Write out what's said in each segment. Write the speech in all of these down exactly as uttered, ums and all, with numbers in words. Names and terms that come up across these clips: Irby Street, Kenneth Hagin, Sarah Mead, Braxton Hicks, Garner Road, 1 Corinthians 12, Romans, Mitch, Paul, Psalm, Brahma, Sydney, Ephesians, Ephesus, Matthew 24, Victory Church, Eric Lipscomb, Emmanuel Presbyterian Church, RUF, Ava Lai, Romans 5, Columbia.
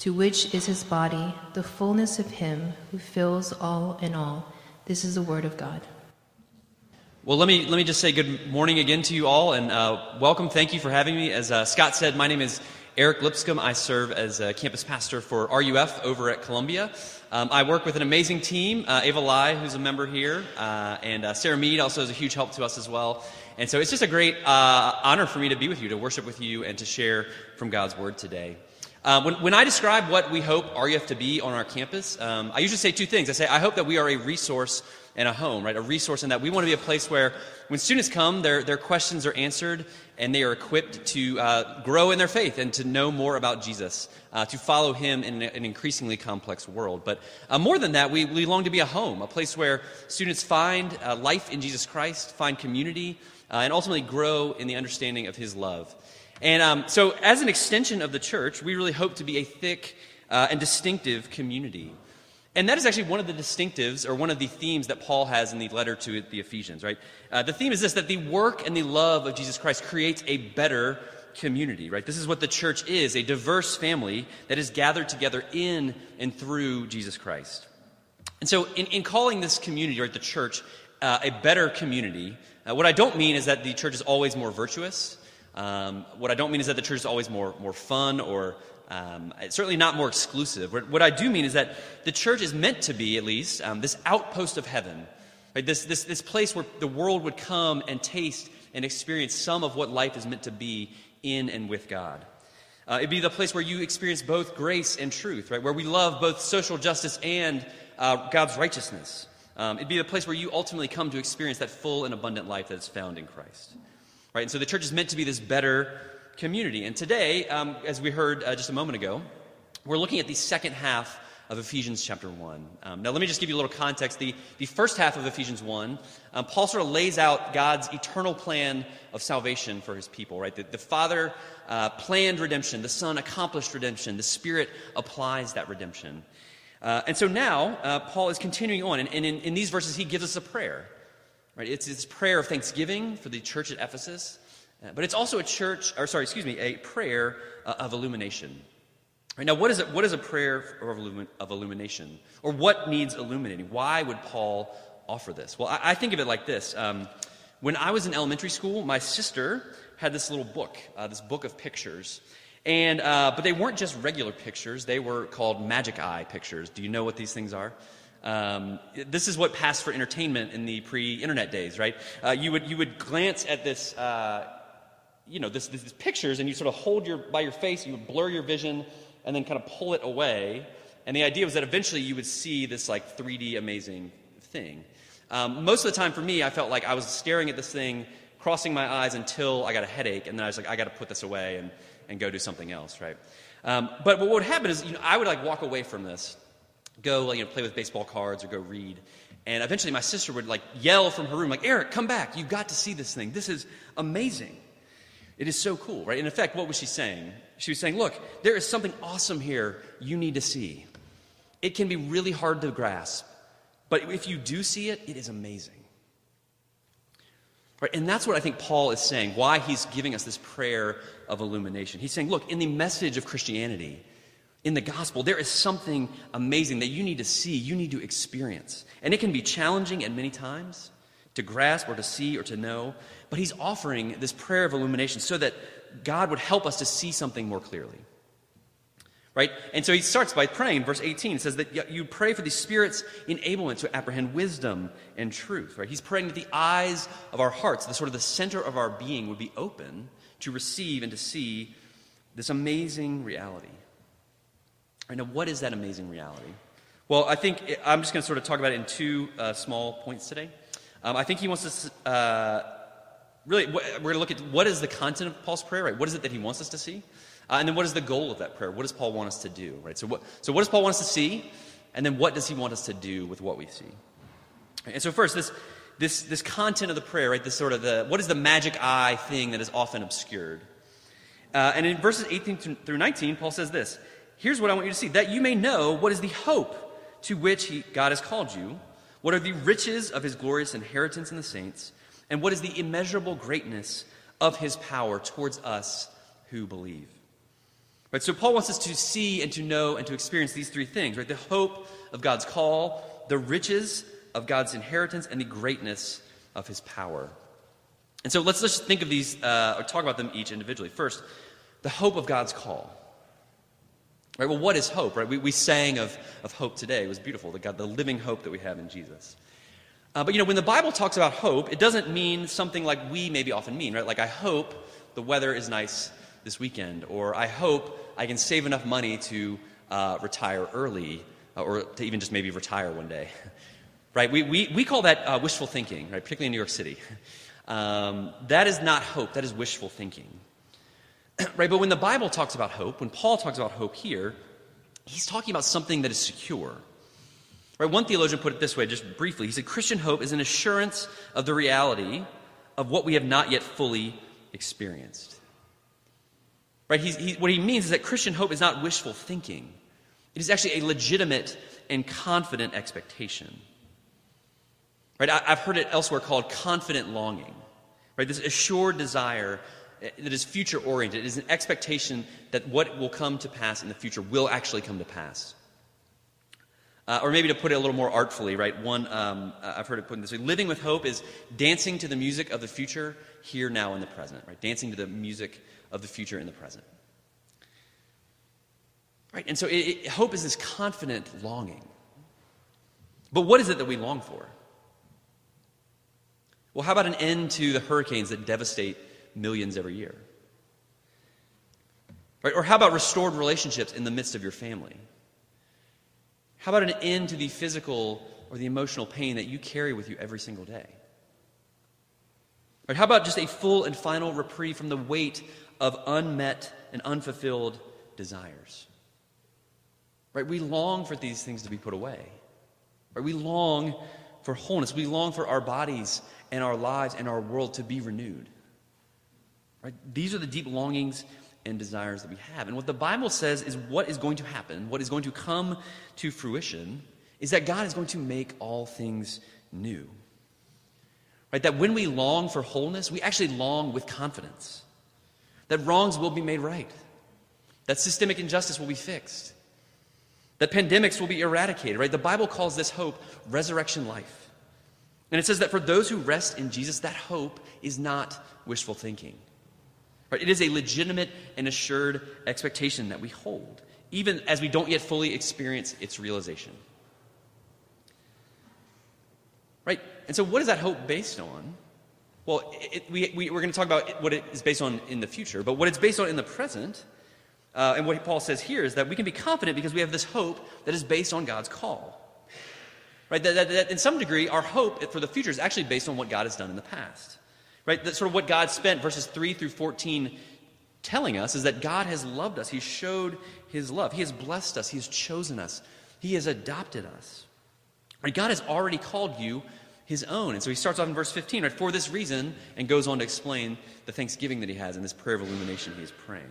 to which is his body, the fullness of him who fills all in all. This is the word of God. Well, let me let me just say good morning again to you all, and uh, welcome. Thank you for having me. As uh, Scott said, my name is Eric Lipscomb. I serve as a campus pastor for R U F over at Columbia. Um, I work with an amazing team, uh, Ava Lai, who's a member here, uh, and uh, Sarah Mead also is a huge help to us as well. And so it's just a great uh, honor for me to be with you, to worship with you, and to share from God's Word today. Uh, when, when I describe what we hope R U F to be on our campus, um, I usually say two things. I say, I hope that we are a resource and a home, right? A resource in that we want to be a place where when students come, their, their questions are answered and they are equipped to uh, grow in their faith and to know more about Jesus, uh, to follow him in an increasingly complex world. But uh, more than that, we, we long to be a home, a place where students find uh, life in Jesus Christ, find community, uh, and ultimately grow in the understanding of his love. And um, so as an extension of the church, we really hope to be a thick uh, and distinctive community. And that is actually one of the distinctives, or one of the themes that Paul has in the letter to the Ephesians, right? Uh, the theme is this, that the work and the love of Jesus Christ creates a better community, right? This is what the church is, a diverse family that is gathered together in and through Jesus Christ. And so in, in calling this community, right, the church, uh, a better community, uh, what I don't mean is that the church is always more virtuous. Um, what I don't mean is that the church is always more more fun or um, certainly not more exclusive. What, what I do mean is that the church is meant to be, at least, um, this outpost of heaven, right? This this this place where the world would come and taste and experience some of what life is meant to be in and with God. Uh, it'd be the place where you experience both grace and truth, right? Where we love both social justice and uh, God's righteousness. Um, it'd be the place where you ultimately come to experience that full and abundant life that is found in Christ. Right? And so the church is meant to be this better community. And today, um, as we heard uh, just a moment ago, we're looking at the second half of Ephesians chapter one. Um, now, let me just give you a little context. The, the first half of Ephesians one, um, Paul sort of lays out God's eternal plan of salvation for his people, right? The, the Father uh, planned redemption. The Son accomplished redemption. The Spirit applies that redemption. Uh, and so now, uh, Paul is continuing on. And, and in, in these verses, he gives us a prayer. Right? It's this prayer of thanksgiving for the church at Ephesus, but it's also a church, or sorry, excuse me, a prayer of illumination. Right? Now, what is it? What is a prayer of illumination, or what needs illuminating? Why would Paul offer this? Well, I, I think of it like this: um, when I was in elementary school, my sister had this little book, uh, this book of pictures, and uh, but they weren't just regular pictures; they were called magic eye pictures. Do you know what these things are? Um, this is what passed for entertainment in the pre-internet days, right? Uh, you would you would glance at this, uh, you know, this, this, this pictures, and you sort of hold your by your face, you would blur your vision, and then kind of pull it away. And the idea was that eventually you would see this like three D amazing thing. Um, most of the time for me, I felt like I was staring at this thing, crossing my eyes until I got a headache, and then I was like, I got to put this away and and go do something else, right? Um, but what would happen is, you know, I would like walk away from this. Go, you know, play with baseball cards or go read. And eventually my sister would, like, yell from her room, like, Eric, come back. You've got to see this thing. This is amazing. It is so cool, right? And in fact, what was she saying? She was saying, look, there is something awesome here you need to see. It can be really hard to grasp, but if you do see it, it is amazing. Right? And that's what I think Paul is saying, why he's giving us this prayer of illumination. He's saying, look, in the message of Christianity, in the gospel, there is something amazing that you need to see, you need to experience. And it can be challenging at many times to grasp or to see or to know, but he's offering this prayer of illumination so that God would help us to see something more clearly. right? And so he starts by praying. Verse eighteen says that you pray for the Spirit's enablement to apprehend wisdom and truth, right? He's praying that the eyes of our hearts, the sort of the center of our being, would be open to receive and to see this amazing reality. Right, now, what is that amazing reality? Well, I think it, I'm just going to sort of talk about it in two uh, small points today. Um, I think he wants us, uh, really, we're going to look at what is the content of Paul's prayer, right? What is it that he wants us to see? Uh, and then what is the goal of that prayer? What does Paul want us to do, right? So what, so what does Paul want us to see? And then what does he want us to do with what we see? And so first, this this this content of the prayer, right? This sort of the, what is the magic eye thing that is often obscured? Uh, and in verses eighteen through nineteen, Paul says this, here's what I want you to see, that you may know what is the hope to which he, God has called you, what are the riches of his glorious inheritance in the saints, and what is the immeasurable greatness of his power towards us who believe. Right, so Paul wants us to see and to know and to experience these three things, right? The hope of God's call, the riches of God's inheritance, and the greatness of his power. And so let's just think of these, uh, or talk about them each individually. First, the hope of God's call. Right, well, what is hope, right? We, we sang of, of hope today. It was beautiful, the, God, the living hope that we have in Jesus. Uh, but, you know, when the Bible talks about hope, it doesn't mean something like we maybe often mean, right? Like, I hope the weather is nice this weekend, or I hope I can save enough money to uh, retire early, uh, or to even just maybe retire one day, right? We we we call that uh, wishful thinking, right? Particularly in New York City, um, that is not hope. That is wishful thinking, right? But when the Bible talks about hope, when Paul talks about hope here, he's talking about something that is secure, right? One theologian put it this way, just briefly. He said, Christian hope is an assurance of the reality of what we have not yet fully experienced. Right? He's, he, what he means is that Christian hope is not wishful thinking. It is actually a legitimate and confident expectation. Right? I, I've heard it elsewhere called confident longing. Right? This assured desire that is future-oriented. It is an expectation that what will come to pass in the future will actually come to pass. Uh, or maybe to put it a little more artfully, right? One, um, I've heard it put in this way. Living with hope is dancing to the music of the future here, now, in the present. Right? Dancing to the music of the future in the present. Right? And so it, it, hope is this confident longing. But what is it that we long for? Well, how about an end to the hurricanes that devastate millions every year? Right? Or how about restored relationships in the midst of your family? How about an end to the physical or the emotional pain that you carry with you every single day? Right? How about just a full and final reprieve from the weight of unmet and unfulfilled desires? Right? We long for these things to be put away. Right? We long for wholeness. We long for our bodies and our lives and our world to be renewed. Right? These are the deep longings and desires that we have. And what the Bible says is what is going to happen, what is going to come to fruition, is that God is going to make all things new. Right? That when we long for wholeness, we actually long with confidence. That wrongs will be made right. That systemic injustice will be fixed. That pandemics will be eradicated. Right? The Bible calls this hope resurrection life. And it says that for those who rest in Jesus, that hope is not wishful thinking. Right? It is a legitimate and assured expectation that we hold, even as we don't yet fully experience its realization. Right? And so what is that hope based on? Well, it, we, we, we're going to talk about what it is based on in the future, but what it's based on in the present, uh, and what Paul says here is that we can be confident because we have this hope that is based on God's call. Right? That, that, that in some degree, our hope for the future is actually based on what God has done in the past. Right? That's sort of what God spent, verses three through fourteen, telling us, is that God has loved us. He showed his love. He has blessed us. He has chosen us. He has adopted us. Right? God has already called you his own. And so he starts off in verse fifteen, right? For this reason, and goes on to explain the thanksgiving that he has in this prayer of illumination he is praying.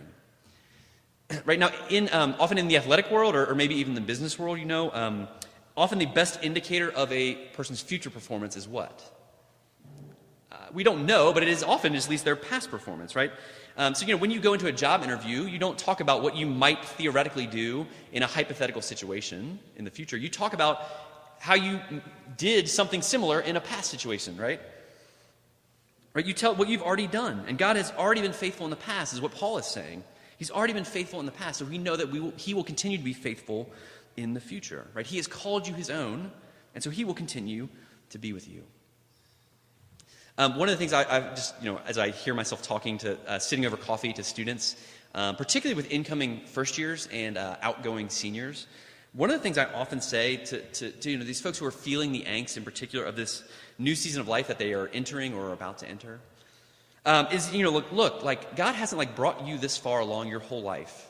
Right now, in um, often in the athletic world, or, or maybe even the business world, you know, um, often the best indicator of a person's future performance is what? We don't know, but it is often at least their past performance, right? Um, so, you know, when you go into a job interview, you don't talk about what you might theoretically do in a hypothetical situation in the future. You talk about how you did something similar in a past situation, right? Right? You tell what you've already done, and God has already been faithful in the past, is what Paul is saying. He's already been faithful in the past, so we know that we will, he will continue to be faithful in the future, right? He has called you his own, and so he will continue to be with you. Um, one of the things I, I've just, you know, as I hear myself talking to, uh, sitting over coffee to students, uh, particularly with incoming first years and uh, outgoing seniors, one of the things I often say to, to, to, you know, these folks who are feeling the angst in particular of this new season of life that they are entering or are about to enter, um, is, you know, look, look, like, God hasn't, like, brought you this far along your whole life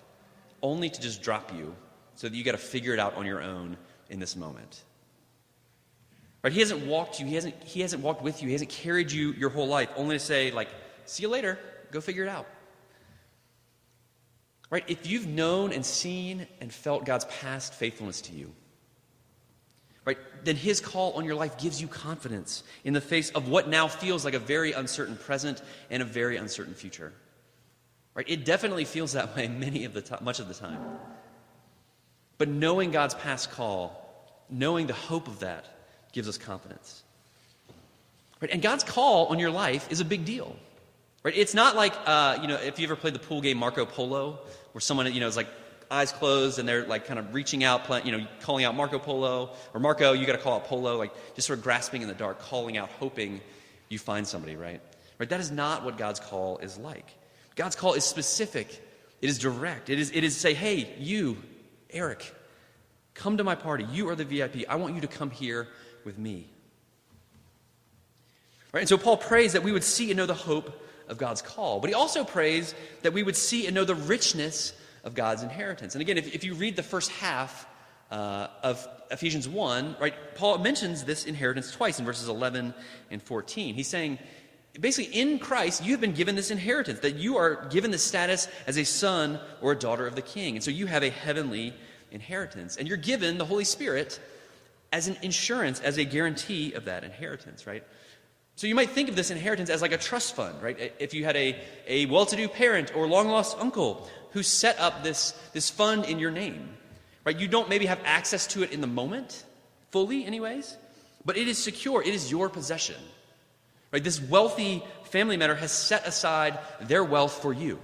only to just drop you so that you got to figure it out on your own in this moment. Right? He hasn't walked you. He hasn't, he hasn't walked with you. He hasn't carried you your whole life only to say, like, see you later. Go figure it out. Right? If you've known and seen and felt God's past faithfulness to you, right, then his call on your life gives you confidence in the face of what now feels like a very uncertain present and a very uncertain future. Right? It definitely feels that way many of the to- much of the time. But knowing God's past call, knowing the hope of that, gives us confidence. Right? And God's call on your life is a big deal. Right? It's not like, uh, you know, if you ever played the pool game Marco Polo, where someone, you know, is like eyes closed and they're like kind of reaching out, play, you know, calling out Marco Polo, or Marco, you got to call out Polo, like just sort of grasping in the dark, calling out, hoping you find somebody, right? Right? That is not what God's call is like. God's call is specific. It is direct. It is, it is say, hey, you, Eric, come to my party. You are the V I P. I want you to come here with me. Right? And so Paul prays that we would see and know the hope of God's call. But he also prays that we would see and know the richness of God's inheritance. And again, if, if you read the first half uh, of Ephesians one, right, Paul mentions this inheritance twice in verses eleven and fourteen. He's saying, basically, in Christ, you've been given this inheritance, that you are given the status as a son or a daughter of the King. And so you have a heavenly inheritance. And you're given the Holy Spirit as an insurance, as a guarantee of that inheritance, right? So you might think of this inheritance as like a trust fund, right? If you had a, a well-to-do parent or long-lost uncle who set up this, this fund in your name, right? You don't maybe have access to it in the moment, fully anyways, but it is secure. It is your possession, right? This wealthy family member has set aside their wealth for you,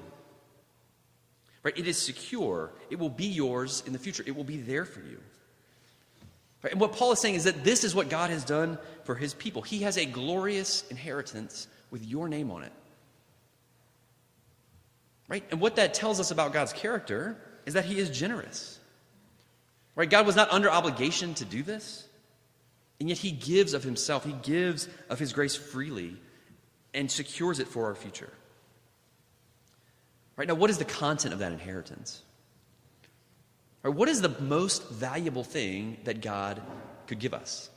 right? It is secure. It will be yours in the future. It will be there for you. Right? And what Paul is saying is that this is what God has done for his people. He has a glorious inheritance with your name on it. Right? And what that tells us about God's character is that he is generous. Right? God was not under obligation to do this, and yet he gives of himself. He gives of his grace freely and secures it for our future. Right? Now, what is the content of that inheritance? Right, what is the most valuable thing that God could give us?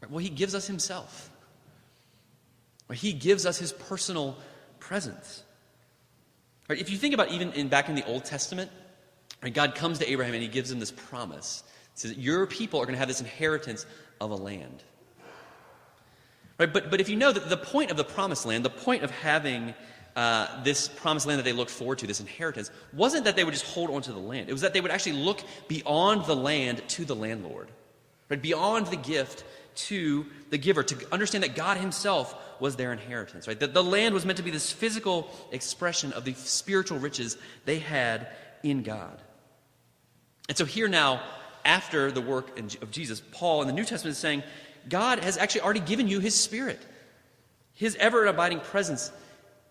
Right, well, he gives us himself. Right, he gives us his personal presence. Right, if you think about even in, back in the Old Testament, right, God comes to Abraham and he gives him this promise. He says, your people are going to have this inheritance of a land. Right, but, but if you know that the point of the promised land, the point of having Uh, this promised land that they looked forward to, this inheritance, wasn't that they would just hold on to the land. It was that they would actually look beyond the land to the landlord, right? Beyond the gift to the giver, to understand that God himself was their inheritance, right? That the land was meant to be this physical expression of the spiritual riches they had in God. And so here now, after the work of Jesus, Paul in the New Testament is saying, God has actually already given you his Spirit. His ever-abiding presence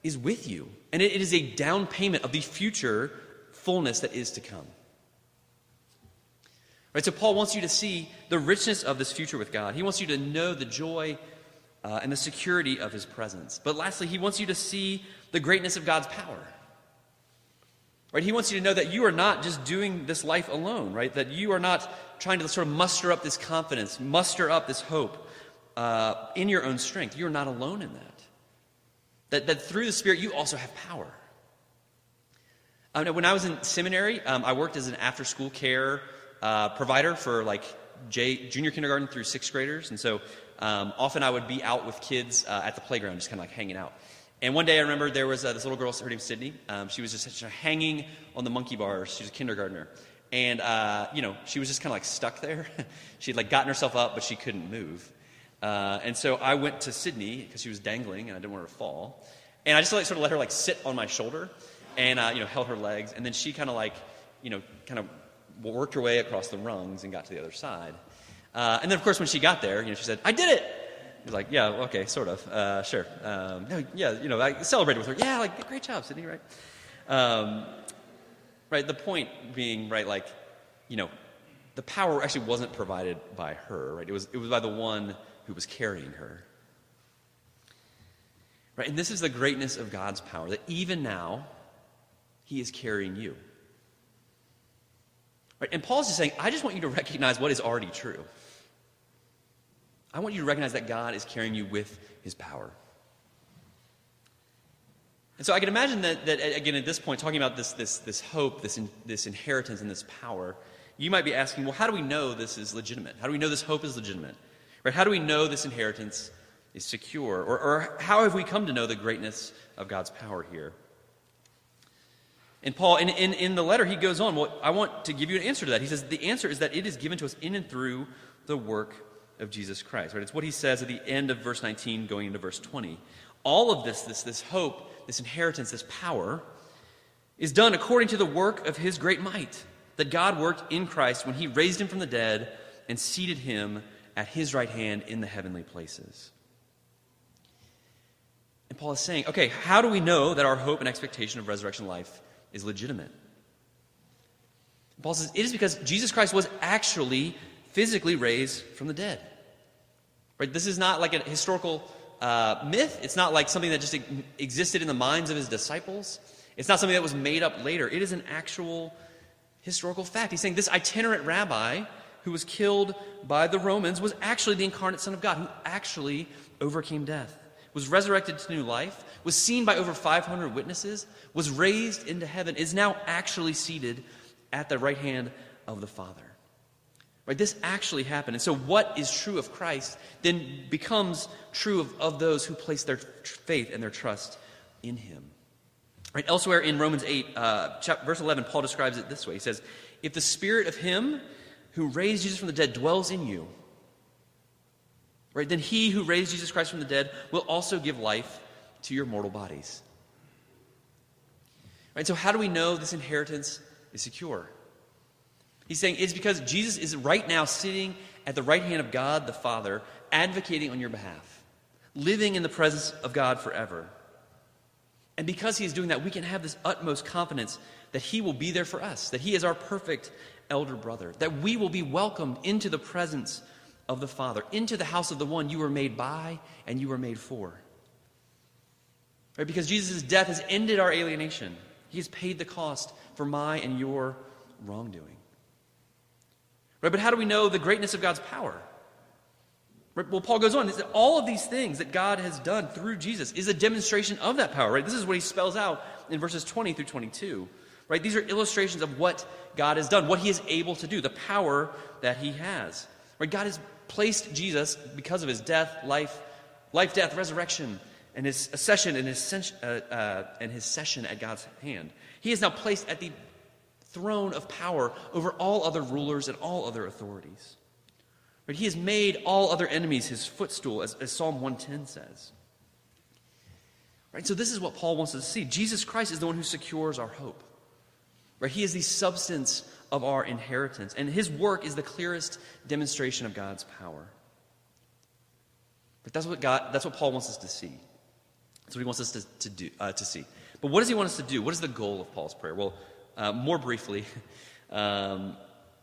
is with you. And it is a down payment of the future fullness that is to come. Right? So Paul wants you to see the richness of this future with God. He wants you to know the joy uh, and the security of his presence. But lastly, he wants you to see the greatness of God's power. Right? He wants you to know that you are not just doing this life alone, right? That you are not trying to sort of muster up this confidence, muster up this hope uh, in your own strength. You're not alone in that. That, that through the Spirit, you also have power. Um, when I was in seminary, um, I worked as an after-school care uh, provider for like J, junior kindergarten through sixth graders. And so um, often I would be out with kids uh, at the playground, just kind of like hanging out. And one day I remember there was uh, this little girl, her name was Sydney. Um, she was just, just hanging on the monkey bars. She was a kindergartner. And, uh, you know, she was just kind of like stuck there. She had like gotten herself up, but she couldn't move. Uh, and so I went to Sydney because she was dangling and I didn't want her to fall. And I just like sort of let her like sit on my shoulder. and uh, you know, held her legs, and then she kind of like, you know, kind of worked her way across the rungs and got to the other side. Uh, and then, of course, when she got there, you know, she said, "I did it." I was like, "Yeah, okay, sort of, uh, sure." Um, no, yeah, you know, I celebrated with her. Yeah, like, great job, Sydney, right? Um, right, the point being, right, like, you know, the power actually wasn't provided by her, right? It was it was by the one who was carrying her. Right, and this is the greatness of God's power, that even now, he is carrying you. Right? And Paul's just saying, I just want you to recognize what is already true. I want you to recognize that God is carrying you with his power. And so I can imagine that, that again, at this point, talking about this this this hope, this in, this inheritance, and this power, you might be asking, well, how do we know this is legitimate? How do we know this hope is legitimate? Right? How do we know this inheritance is secure? Or, or how have we come to know the greatness of God's power here? And Paul, in, in, in the letter, he goes on, well, I want to give you an answer to that. He says the answer is that it is given to us in and through the work of Jesus Christ. Right? It's what he says at the end of verse nineteen going into verse twenty. All of this, this, this hope, this inheritance, this power, is done according to the work of his great might that God worked in Christ when he raised him from the dead and seated him at his right hand in the heavenly places. And Paul is saying, okay, how do we know that our hope and expectation of resurrection life is legitimate? Paul says it is because Jesus Christ was actually physically raised from the dead. Right? This is not like a historical uh, myth. It's not like something that just existed in the minds of his disciples. It's not something that was made up later. It is an actual historical fact. He's saying this itinerant rabbi who was killed by the Romans was actually the incarnate Son of God, who actually overcame death, was resurrected to new life, was seen by over five hundred witnesses, was raised into heaven, is now actually seated at the right hand of the Father. Right? This actually happened. And so what is true of Christ then becomes true of, of those who place their faith and their trust in him. Right? Elsewhere in Romans eight, uh, chapter, verse eleven, Paul describes it this way. He says, if the spirit of him who raised Jesus from the dead dwells in you, right, then he who raised Jesus Christ from the dead will also give life to your mortal bodies. Right, so how do we know this inheritance is secure? He's saying it's because Jesus is right now sitting at the right hand of God the Father, advocating on your behalf, living in the presence of God forever. And because he is doing that, we can have this utmost confidence that he will be there for us, that he is our perfect elder brother, that we will be welcomed into the presence of the Father, into the house of the one you were made by and you were made for. Right? Because Jesus' death has ended our alienation. He has paid the cost for my and your wrongdoing. Right? But how do we know the greatness of God's power? Right? Well, Paul goes on. He says, all of these things that God has done through Jesus is a demonstration of that power. Right? This is what he spells out in verses twenty through twenty-two. Right? These are illustrations of what God has done, what he is able to do, the power that he has. Right? God has placed Jesus, because of his death, life, life, death, resurrection, and his accession and his, uh, uh, and his session at God's hand. He is now placed at the throne of power over all other rulers and all other authorities. Right? He has made all other enemies his footstool, as, as Psalm one ten says. Right? So this is what Paul wants us to see. Jesus Christ is the one who secures our hope. Right? He is the substance of our inheritance, and his work is the clearest demonstration of God's power. But that's what God, that's what Paul wants us to see. That's what he wants us to, to do, uh, to see. But what does he want us to do? What is the goal of Paul's prayer? Well, uh, more briefly, um,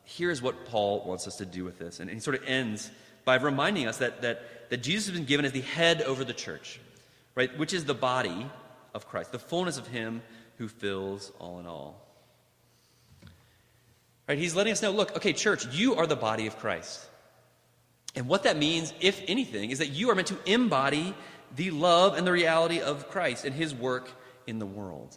here is what Paul wants us to do with this, and, and he sort of ends by reminding us that that that Jesus has been given as the head over the church, right, which is the body of Christ, the fullness of him who fills all in all. Right, he's letting us know, look, okay, church, you are the body of Christ. And what that means, if anything, is that you are meant to embody the love and the reality of Christ and his work in the world.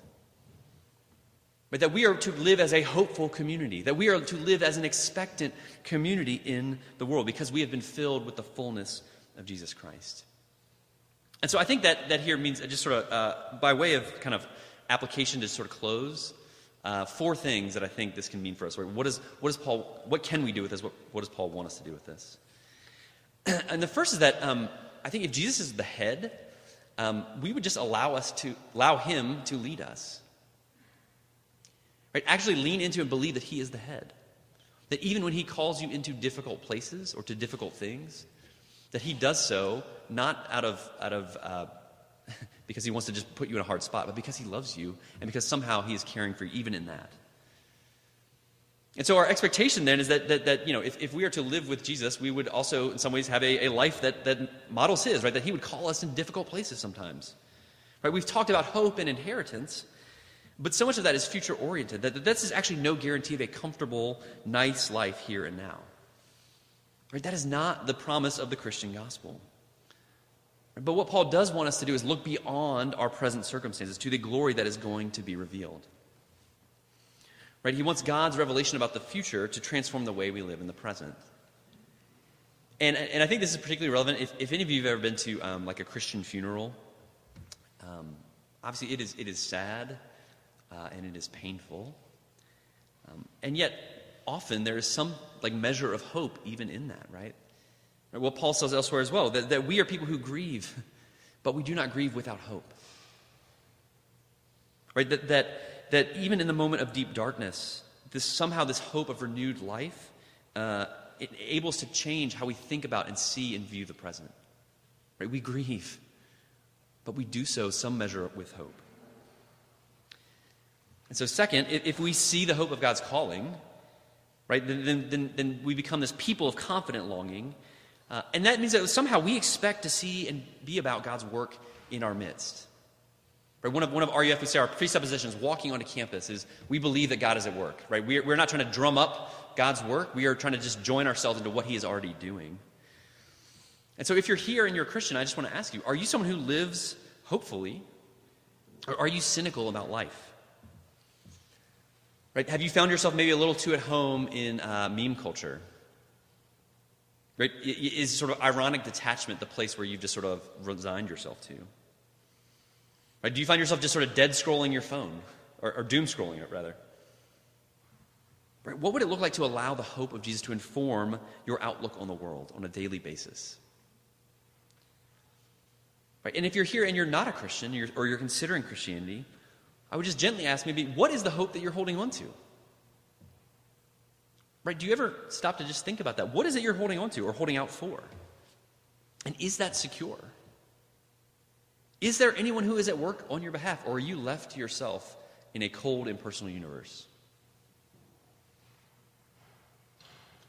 But that we are to live as a hopeful community, that we are to live as an expectant community in the world because we have been filled with the fullness of Jesus Christ. And so I think that, that here means just sort of, uh, by way of kind of application to sort of close, Uh, four things that I think this can mean for us. Right? What is what is Paul? What can we do with this? What, what does Paul want us to do with this? And the first is that um, I think if Jesus is the head, um, we would just allow us to allow him to lead us. Right? Actually lean into and believe that he is the head. That even when he calls you into difficult places or to difficult things, that he does so not out of, out of uh, because he wants to just put you in a hard spot, but because he loves you and because somehow he is caring for you even in that. And so our expectation then is that, that, that you know, if, if we are to live with Jesus, we would also in some ways have a, a life that, that models his, right? That he would call us in difficult places sometimes. Right? We've talked about hope and inheritance, but so much of that is future-oriented. That, that this is actually no guarantee of a comfortable, nice life here and now. Right? That is not the promise of the Christian gospel. But what Paul does want us to do is look beyond our present circumstances to the glory that is going to be revealed. Right? He wants God's revelation about the future to transform the way we live in the present. And, and I think this is particularly relevant if, if any of you have ever been to um, like a Christian funeral. Um, obviously, it is it is sad uh, and it is painful, um, and yet often there is some like measure of hope even in that, right? Right? What Paul says elsewhere as well, that, that we are people who grieve, but we do not grieve without hope. Right? That that that even in the moment of deep darkness, this somehow this hope of renewed life uh, it enables to change how we think about and see and view the present. Right? We grieve. But we do so some measure with hope. And so second, if we see the hope of God's calling, right, then, then, then we become this people of confident longing. Uh, and that means that somehow we expect to see and be about God's work in our midst. Right? One of, one of R U F, we say our presuppositions walking onto campus is we believe that God is at work. Right? We're, we're not trying to drum up God's work. We are trying to just join ourselves into what he is already doing. And so if you're here and you're a Christian, I just want to ask you, are you someone who lives hopefully, or are you cynical about life? Right? Have you found yourself maybe a little too at home in uh, meme culture? Right? Is sort of ironic detachment the place where you've just sort of resigned yourself to? Right? Do you find yourself just sort of dead scrolling your phone, or, or doom scrolling it rather? Right? What would it look like to allow the hope of Jesus to inform your outlook on the world on a daily basis? Right? And if you're here and you're not a Christian you're, or you're considering Christianity, I would just gently ask maybe, what is the hope that you're holding on to? Right? Do you ever stop to just think about that? What is it you're holding on to or holding out for? And is that secure? Is there anyone who is at work on your behalf, or are you left to yourself in a cold, impersonal universe?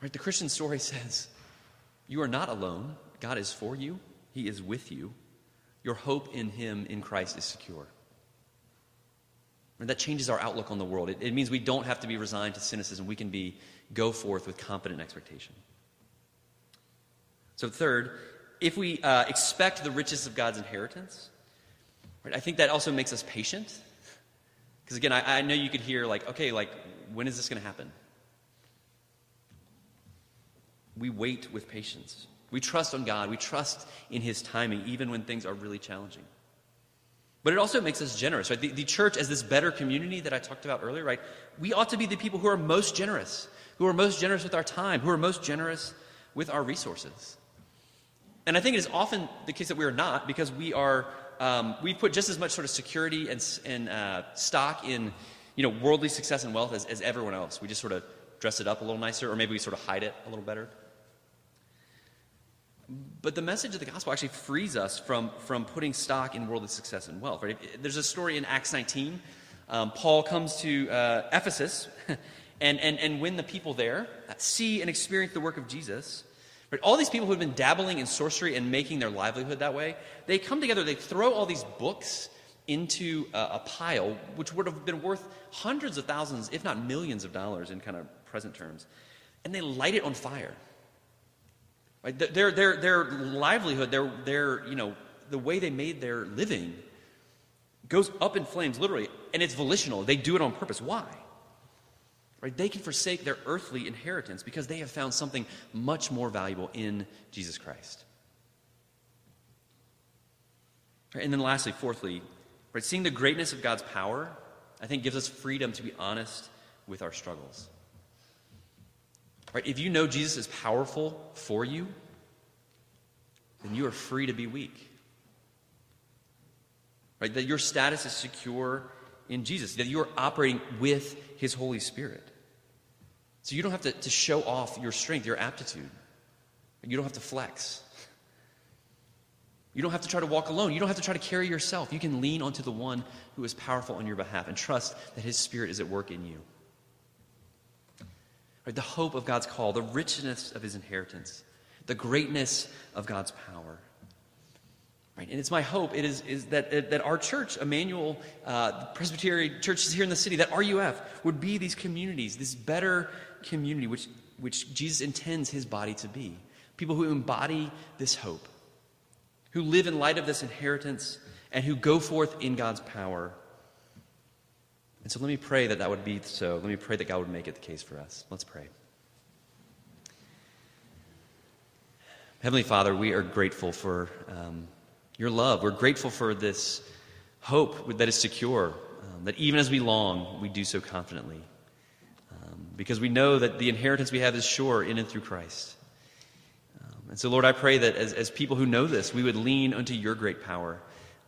Right? The Christian story says, you are not alone. God is for you. He is with you. Your hope in him, in Christ, is secure. And that changes our outlook on the world. It, it means we don't have to be resigned to cynicism. We can be go forth with confident expectation. So third, if we uh, expect the riches of God's inheritance, right, I think that also makes us patient. Because again, I, I know you could hear like, okay, like, when is this going to happen? We wait with patience. We trust on God. We trust in his timing, even when things are really challenging. But it also makes us generous, right? The, the church as this better community that I talked about earlier, right? We ought to be the people who are most generous, who are most generous with our time, who are most generous with our resources. And I think it is often the case that we are not, because we are, um, we put just as much sort of security and, and uh, stock in, you know, worldly success and wealth as, as everyone else. We just sort of dress it up a little nicer, or maybe we sort of hide it a little better. But the message of the gospel actually frees us from, from putting stock in worldly success and wealth. Right? There's a story in Acts nineteen. Um, Paul comes to uh, Ephesus, and, and, and when the people there see and experience the work of Jesus, right, all these people who have been dabbling in sorcery and making their livelihood that way, they come together, they throw all these books into uh, a pile, which would have been worth hundreds of thousands, if not millions of dollars in kind of present terms, and they light it on fire. Right? Their, their, their livelihood, their, their, you know, the way they made their living goes up in flames, literally, and it's volitional. They do it on purpose. Why? Right? They can forsake their earthly inheritance because they have found something much more valuable in Jesus Christ. Right? And then lastly, fourthly, right, seeing the greatness of God's power, I think, gives us freedom to be honest with our struggles. Right? If you know Jesus is powerful for you, then you are free to be weak. Right? That your status is secure in Jesus, that you are operating with his Holy Spirit. So you don't have to, to show off your strength, your aptitude. You don't have to flex. You don't have to try to walk alone. You don't have to try to carry yourself. You can lean onto the one who is powerful on your behalf and trust that his Spirit is at work in you. Right, the hope of God's call, the richness of his inheritance, the greatness of God's power. Right? And it's my hope it is, is that, that our church, Emmanuel uh, Presbyterian Church here in the city, that R U F would be these communities, this better community which, which Jesus intends his body to be. People who embody this hope, who live in light of this inheritance, and who go forth in God's power. And so let me pray that that would be so. Let me pray that God would make it the case for us. Let's pray. Heavenly Father, we are grateful for um, your love. We're grateful for this hope that is secure, um, that even as we long, we do so confidently. Um, because we know that the inheritance we have is sure in and through Christ. And so, Lord, I pray that as, as people who know this, we would lean unto your great power.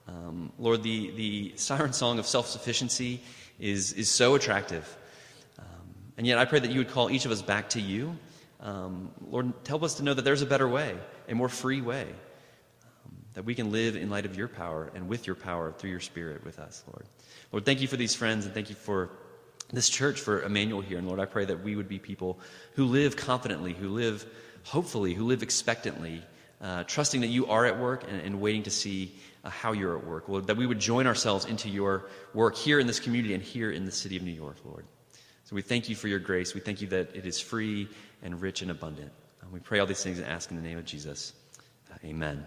Um, Lord, the, the siren song of self-sufficiency is, is so attractive. Um, and yet I pray that you would call each of us back to you. Um, Lord, help us to know that there's a better way, a more free way, um, that we can live in light of your power and with your power through your Spirit with us, Lord. Lord, thank you for these friends, and thank you for this church, for Emmanuel here. And Lord, I pray that we would be people who live confidently, who live hopefully, who live expectantly, uh, trusting that you are at work and, and waiting to see uh, how you're at work. Lord, that we would join ourselves into your work here in this community and here in the city of New York, Lord. So we thank you for your grace. We thank you that it is free and rich and abundant. And we pray all these things and ask in the name of Jesus. Uh, amen.